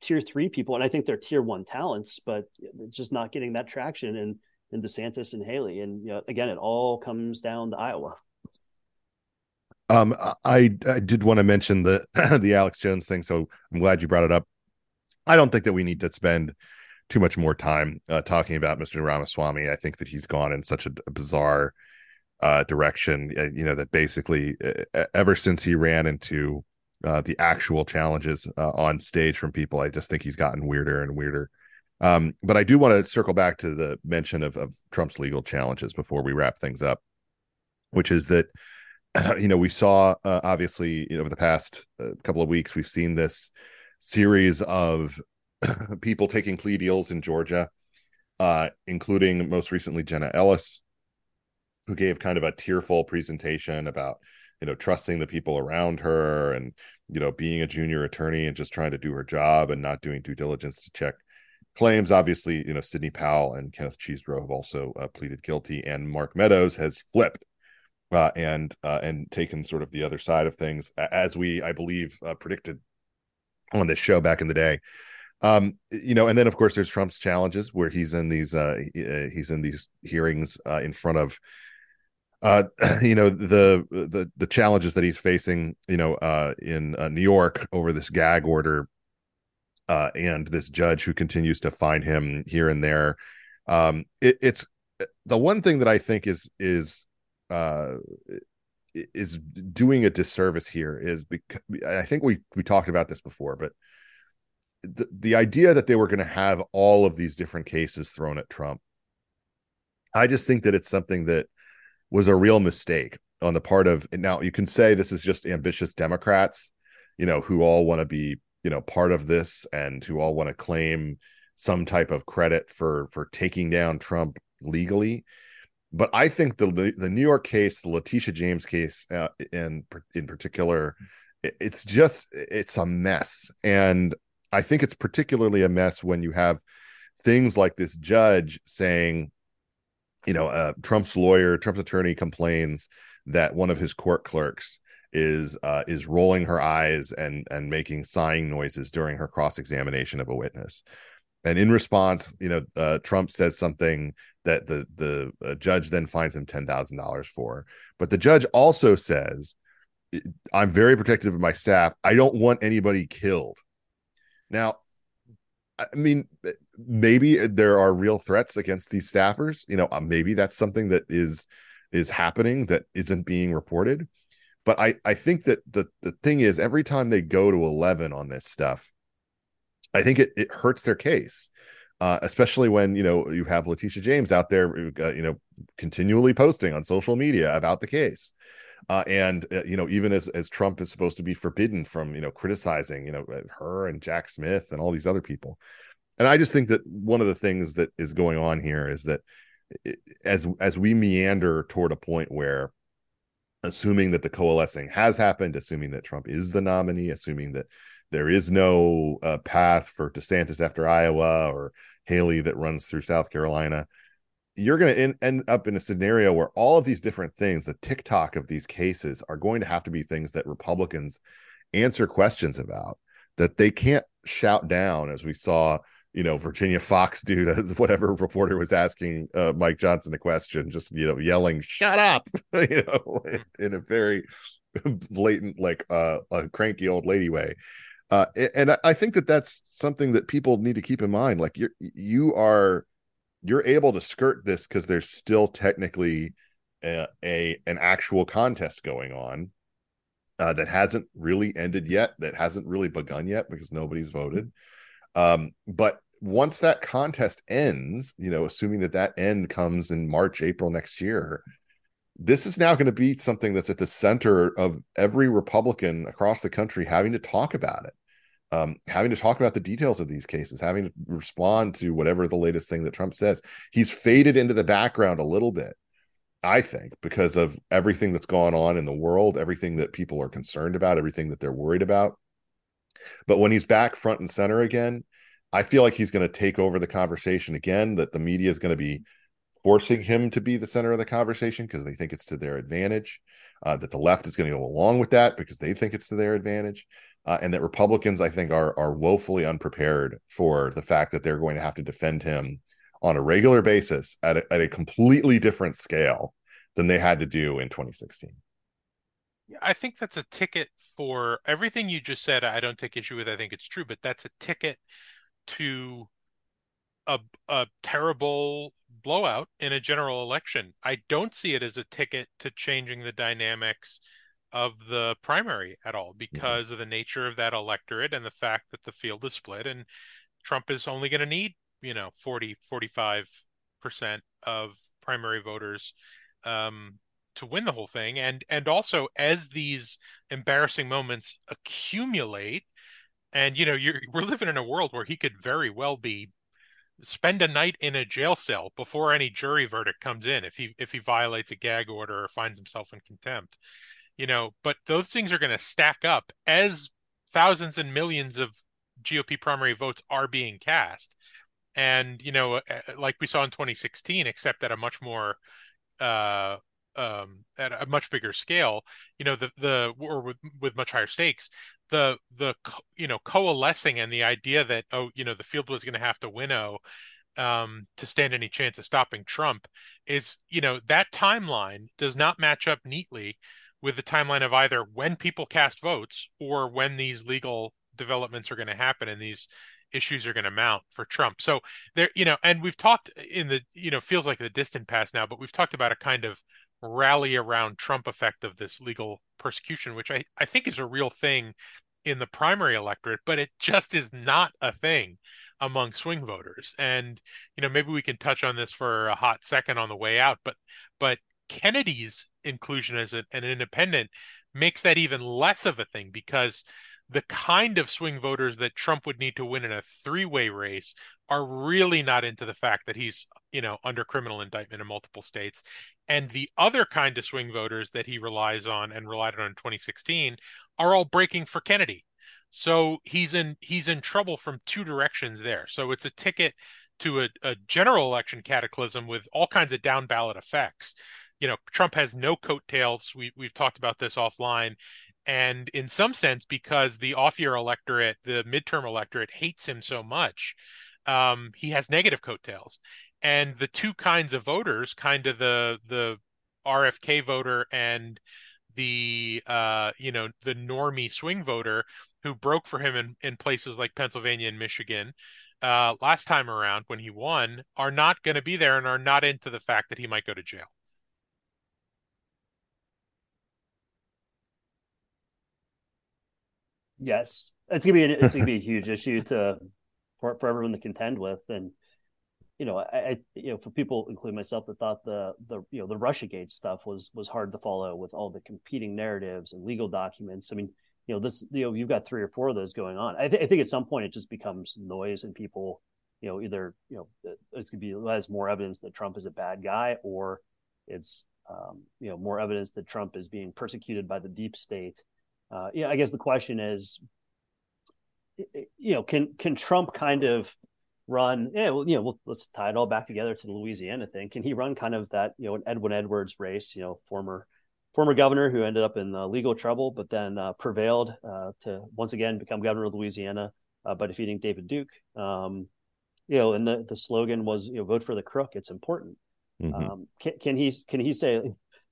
tier three people. And I think they're tier one talents, but just not getting that traction in, in DeSantis and Haley. And, you know, again, it all comes down to Iowa. Um, I, I did want to mention the the Alex Jones thing, so I'm glad you brought it up. I don't think that we need to spend too much more time uh, talking about Mister Ramaswamy. I think that he's gone in such a, a bizarre uh, direction, uh, you know, that basically uh, ever since he ran into uh, the actual challenges uh, on stage from people, I just think he's gotten weirder and weirder. Um, but I do want to circle back to the mention of, of Trump's legal challenges before we wrap things up, which is that you know, we saw, uh, obviously, you know, over the past uh, couple of weeks, we've seen this series of people taking plea deals in Georgia, uh, including most recently Jenna Ellis, who gave kind of a tearful presentation about, you know, trusting the people around her and, you know, being a junior attorney and just trying to do her job and not doing due diligence to check claims. Obviously, you know, Sidney Powell and Kenneth Cheesebro have also uh, pleaded guilty, and Mark Meadows has flipped. Uh, and uh, and taken sort of the other side of things, as we, I believe, uh, predicted on this show back in the day, um, you know. And then, of course, there's Trump's challenges, where he's in these uh, he's in these hearings uh, in front of, uh, you know, the the the challenges that he's facing, you know, uh, in uh, New York over this gag order, uh, and this judge who continues to fine him here and there. Um, it, it's the one thing that I think is is. Uh, is doing a disservice here is because I think we we talked about this before, but the, the idea that they were going to have all of these different cases thrown at Trump, I just think that it's something that was a real mistake on the part of, and now you can say this is just ambitious Democrats, you know, who all want to be, you know, part of this and who all want to claim some type of credit for for taking down Trump legally. But I think the the New York case, the Letitia James case, uh, and in particular, it's just it's a mess. And I think it's particularly a mess when you have things like this judge saying, you know, uh, Trump's lawyer, Trump's attorney complains that one of his court clerks is uh, is rolling her eyes and and making sighing noises during her cross-examination of a witness. And in response, you know, uh, Trump says something that the the uh, judge then fines him ten thousand dollars for. But the judge also says, I'm very protective of my staff. I don't want anybody killed. Now, I mean, maybe there are real threats against these staffers. You know, maybe that's something that is is happening that isn't being reported. But I, I think that the, the thing is, every time they go to eleven on this stuff, I think it, it hurts their case, uh, especially when, you know, you have Letitia James out there, uh, you know, continually posting on social media about the case. Uh, and, uh, you know, even as, as Trump is supposed to be forbidden from, you know, criticizing, you know, her and Jack Smith and all these other people. And I just think that one of the things that is going on here is that it, as as we meander toward a point where, assuming that the coalescing has happened, assuming that Trump is the nominee, assuming that there is no uh, path for DeSantis after Iowa or Haley that runs through South Carolina, you're going to end up in a scenario where all of these different things, the tick-tock of these cases, are going to have to be things that Republicans answer questions about, that they can't shout down, as we saw, you know, Virginia Fox do to whatever reporter was asking uh, Mike Johnson a question, just, you know, yelling, shut up, you know, in a very blatant, like uh, a cranky old lady way. Uh, and I think that that's something that people need to keep in mind. Like you're, you are, you're able to skirt this because there's still technically a, a an actual contest going on uh, that hasn't really ended yet, that hasn't really begun yet because nobody's voted. Um, but once that contest ends, you know, assuming that that end comes in March, April next year, this is now going to be something that's at the center of every Republican across the country having to talk about it. Um, having to talk about the details of these cases, having to respond to whatever the latest thing that Trump says. He's faded into the background a little bit, I think, because of everything that's gone on in the world, everything that people are concerned about, everything that they're worried about. But when he's back front and center again, I feel like he's going to take over the conversation again, that the media is going to be forcing him to be the center of the conversation because they think it's to their advantage, uh, that the left is going to go along with that because they think it's to their advantage. Uh, and that Republicans, I think, are are woefully unprepared for the fact that they're going to have to defend him on a regular basis at a, at a completely different scale than they had to do in twenty sixteen. Yeah, I think that's a ticket for everything you just said. I don't take issue with. I think it's true, but that's a ticket to a a terrible blowout in a general election. I don't see it as a ticket to changing the dynamics of the primary at all because mm-hmm. of the nature of that electorate and the fact that the field is split and Trump is only going to need, you know, forty, forty-five percent of primary voters um, to win the whole thing. And, and also as these embarrassing moments accumulate and, you know, you're, we're living in a world where he could very well be spend a night in a jail cell before any jury verdict comes in. If he, if he violates a gag order or finds himself in contempt, you know, but those things are going to stack up as thousands and millions of G O P primary votes are being cast. And, you know, like we saw in twenty sixteen, except at a much more, uh, um, at a much bigger scale, you know, the, the, or with, with much higher stakes, the, the, you know, coalescing and the idea that, oh, you know, the field was going to have to winnow um to stand any chance of stopping Trump is, you know, that timeline does not match up neatly with the timeline of either when people cast votes or when these legal developments are going to happen and these issues are going to mount for Trump. So there, you know, and we've talked in the, you know, feels like the distant past now, but we've talked about a kind of rally around Trump effect of this legal persecution, which I, I think is a real thing in the primary electorate, but it just is not a thing among swing voters. And, you know, maybe we can touch on this for a hot second on the way out, but, but Kennedy's inclusion as an independent makes that even less of a thing because the kind of swing voters that Trump would need to win in a three-way race are really not into the fact that he's, you know, under criminal indictment in multiple states. And the other kind of swing voters that he relies on and relied on in twenty sixteen are all breaking for Kennedy. So he's in he's in trouble from two directions there. So it's a ticket to a, a general election cataclysm with all kinds of down ballot effects. You know, Trump has no coattails. We, we've talked about this offline. And in some sense, because the off-year electorate, the midterm electorate hates him so much, um, he has negative coattails. And the two kinds of voters, kind of the the R F K voter and the, uh, you know, the normie swing voter who broke for him in, in places like Pennsylvania and Michigan uh, last time around when he won, are not going to be there and are not into the fact that he might go to jail. Yes, it's gonna be an, it's gonna be a huge issue to for, for everyone to contend with, and you know, I, I you know for people, including myself, that thought the the you know the Russiagate stuff was was hard to follow with all the competing narratives and legal documents. I mean, you know, this you know you've got three or four of those going on. I, th- I think at some point it just becomes noise, and people, you know, either you know it's gonna be has more evidence that Trump is a bad guy, or it's um, you know more evidence that Trump is being persecuted by the deep state. Uh, yeah, I guess the question is, you know, can can Trump kind of run? Yeah, well, you know, we'll, let's tie it all back together to the Louisiana thing. Can he run kind of that, you know, an Edwin Edwards race? You know, former former governor who ended up in uh, legal trouble, but then uh, prevailed uh, to once again become governor of Louisiana uh, by defeating David Duke. Um, you know, and the, the slogan was, you know, vote for the crook. It's important. Mm-hmm. Um, can, can he can he say?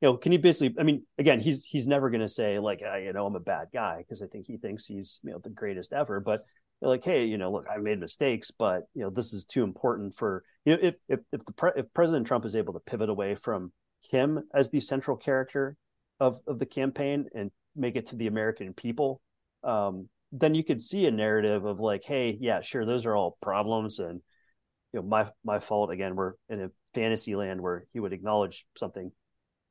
You know, can you basically? I mean, again, he's he's never going to say like, uh, you know, I'm a bad guy, because I think he thinks he's you know the greatest ever. But like, hey, you know, look, I made mistakes, but you know, this is too important for you know, if if if the pre- if President Trump is able to pivot away from him as the central character of of the campaign and make it to the American people, um, then you could see a narrative of like, hey, yeah, sure, those are all problems, and you know, my my fault. Again, we're in a fantasy land where he would acknowledge something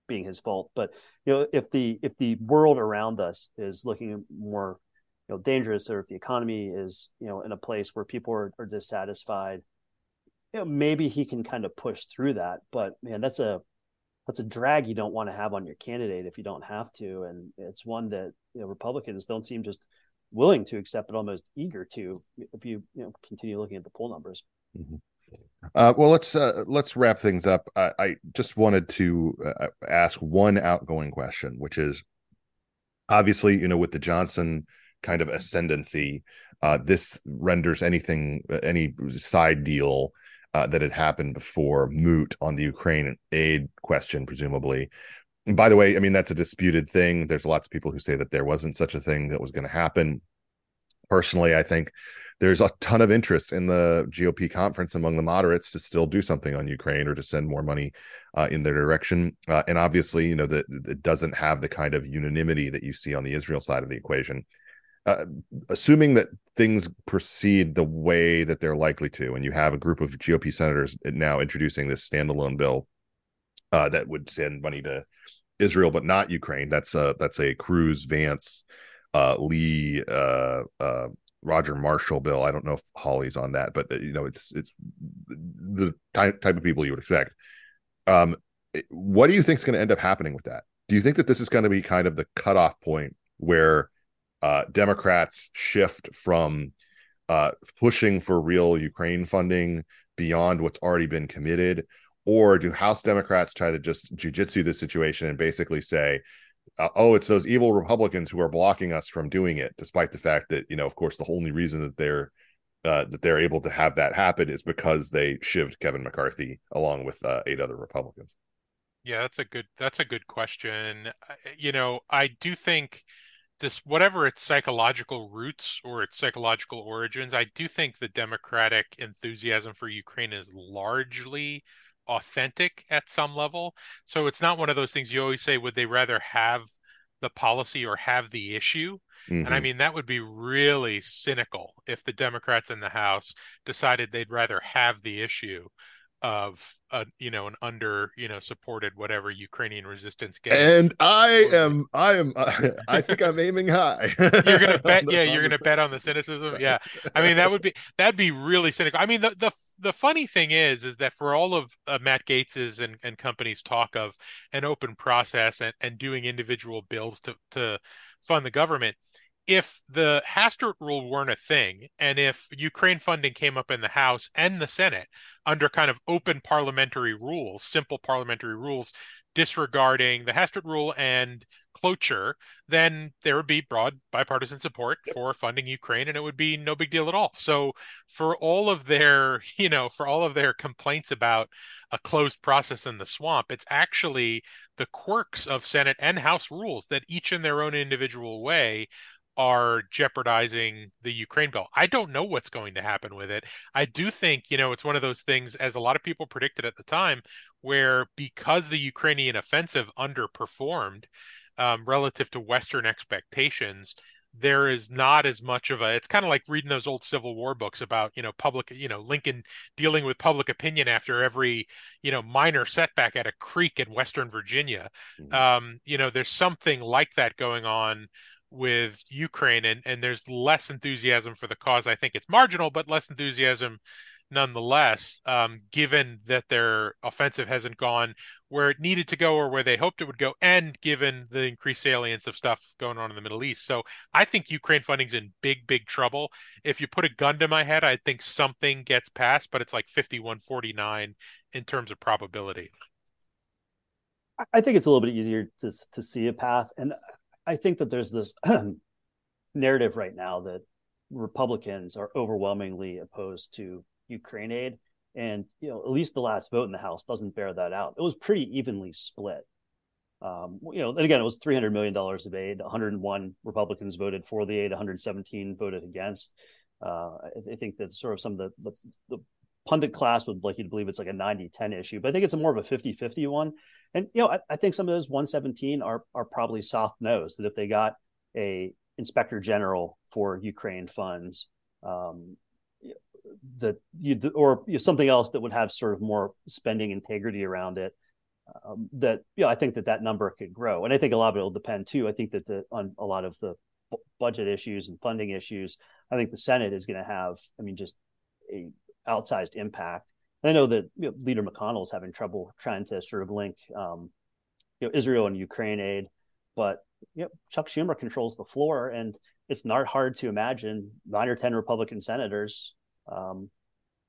being his fault, but you know, if the if the world around us is looking more, you know, dangerous, or if the economy is, you know, in a place where people are, are dissatisfied, you know, maybe he can kind of push through that. But man, that's a that's a drag you don't want to have on your candidate if you don't have to, and it's one that you know Republicans don't seem just willing to accept, but almost eager to, if you you know continue looking at the poll numbers. Mm-hmm. Uh, well, let's uh, let's wrap things up. I, I just wanted to uh, ask one outgoing question, which is obviously, you know, with the Johnson kind of ascendancy, uh, this renders anything, any side deal uh, that had happened before moot on the Ukraine aid question, presumably. And by the way, I mean, that's a disputed thing. There's lots of people who say that there wasn't such a thing that was going to happen. Personally, I think there's a ton of interest in the G O P conference among the moderates to still do something on Ukraine or to send more money uh, in their direction. Uh, and obviously, you know, that it doesn't have the kind of unanimity that you see on the Israel side of the equation. Uh, assuming that things proceed the way that they're likely to, and you have a group of G O P senators now introducing this standalone bill uh, that would send money to Israel, but not Ukraine. That's a, that's a Cruz, Vance, uh, Lee, uh, uh, Roger Marshall bill. I don't know if Holly's on that, but you know, it's it's the type type of people you would expect. Um, what do you think is going to end up happening with that? Do you think that this is going to be kind of the cutoff point where uh, Democrats shift from uh, pushing for real Ukraine funding beyond what's already been committed, or do House Democrats try to just jujitsu this situation and basically say, Uh, oh, it's those evil Republicans who are blocking us from doing it, despite the fact that, you know, of course, the only reason that they're uh, that they're able to have that happen is because they shivved Kevin McCarthy along with uh, eight other Republicans. Yeah, that's a good that's a good question. You know, I do think this, whatever its psychological roots or its psychological origins, I do think the Democratic enthusiasm for Ukraine is largely authentic at some level. So it's not one of those things you always say, would they rather have the policy or have the issue? Mm-hmm. And I mean, that would be really cynical if the Democrats in the House decided they'd rather have the issue of uh, you know, an under, you know, supported whatever Ukrainian resistance gets. And I am, I am, uh, I think I'm aiming high. You're gonna bet, yeah. You're gonna bet on the cynicism, yeah. I mean, that would be that'd be really cynical. I mean, the the the funny thing is, is that for all of uh, Matt Gaetz's and and company's talk of an open process and and doing individual bills to to fund the government, if the Hastert rule weren't a thing, and if Ukraine funding came up in the House and the Senate under kind of open parliamentary rules, simple parliamentary rules, disregarding the Hastert rule and cloture, then there would be broad bipartisan support for funding Ukraine, and it would be no big deal at all. So for all of their, you know, for all of their complaints about a closed process in the swamp, it's actually the quirks of Senate and House rules that each in their own individual way are jeopardizing the Ukraine bill. I don't know what's going to happen with it. I do think, you know, it's one of those things, as a lot of people predicted at the time, where because the Ukrainian offensive underperformed um, relative to Western expectations, there is not as much of a, it's kind of like reading those old Civil War books about, you know, public, you know, Lincoln dealing with public opinion after every, you know, minor setback at a creek in Western Virginia. Mm-hmm. Um, you know, there's something like that going on with Ukraine, and, and there's less enthusiasm for the cause. I think it's marginal, but less enthusiasm nonetheless, um, given that their offensive hasn't gone where it needed to go or where they hoped it would go, and given the increased salience of stuff going on in the Middle East. So I think Ukraine funding's in big, big trouble. If you put a gun to my head, I think something gets passed, but it's like fifty-one forty-nine in terms of probability. I think it's a little bit easier to to see a path. And I think that there's this narrative right now that Republicans are overwhelmingly opposed to Ukraine aid. And, you know, at least the last vote in the House doesn't bear that out. It was pretty evenly split. Um, you know, and again, it was three hundred million dollars of aid. one hundred one Republicans voted for the aid, one hundred seventeen voted against. Uh, I think that sort of some of the, the, the pundit class would like you to believe it's like a ninety ten issue, but I think it's a more of a fifty fifty one. And, you know, I, I think some of those one seventeen are are probably soft nosed, that if they got a inspector general for Ukraine funds, um, that you or you know, something else that would have sort of more spending integrity around it, um, that, you know, I think that that number could grow. And I think a lot of it will depend too. I think that the, on a lot of the b- budget issues and funding issues, I think the Senate is going to have, I mean, just a outsized impact. I know that, you know, Leader McConnell is having trouble trying to sort of link, um, you know, Israel and Ukraine aid, but, you know, Chuck Schumer controls the floor, and it's not hard to imagine nine or ten Republican senators um,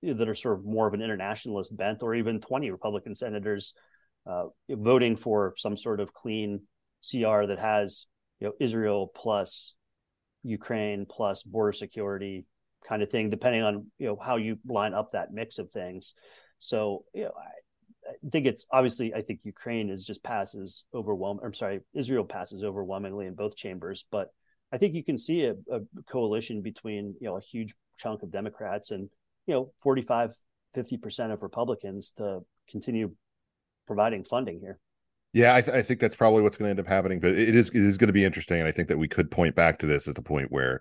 that are sort of more of an internationalist bent, or even twenty Republican senators uh, voting for some sort of clean C R that has, you know, Israel plus Ukraine plus border security kind of thing, depending on, you know, how you line up that mix of things. So, you know, I, I think it's obviously, I think Ukraine is just passes overwhelming, I'm sorry, Israel passes overwhelmingly in both chambers, but I think you can see a, a coalition between, you know, a huge chunk of Democrats and, you know, forty-five, fifty percent of Republicans to continue providing funding here. Yeah, I, th- I think that's probably what's going to end up happening, but it is, it is going to be interesting. And I think that we could point back to this as the point where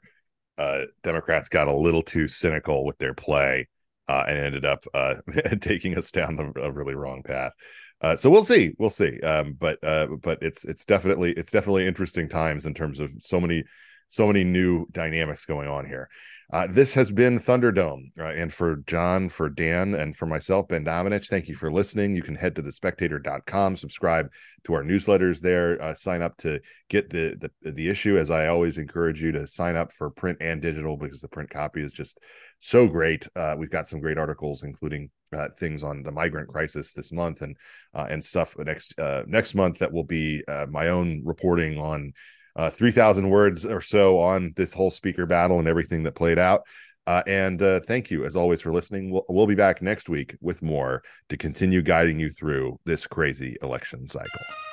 Uh, Democrats got a little too cynical with their play uh, and ended up uh, taking us down the, a really wrong path. Uh, so we'll see, we'll see. Um, but uh, but it's it's definitely it's definitely interesting times in terms of so many so many new dynamics going on here. Uh, this has been Thunderdome, uh, and for John, for Dan, and for myself, Ben Domenech, thank you for listening. You can head to the spectator dot com, subscribe to our newsletters there, uh, sign up to get the, the the issue, as I always encourage you to sign up for print and digital, because the print copy is just so great. Uh, we've got some great articles, including uh, things on the migrant crisis this month, and uh, and stuff next uh, next month that will be uh, my own reporting on Uh, three thousand words or so on this whole speaker battle and everything that played out. Uh, and uh, thank you, as always, for listening. We'll, we'll be back next week with more to continue guiding you through this crazy election cycle.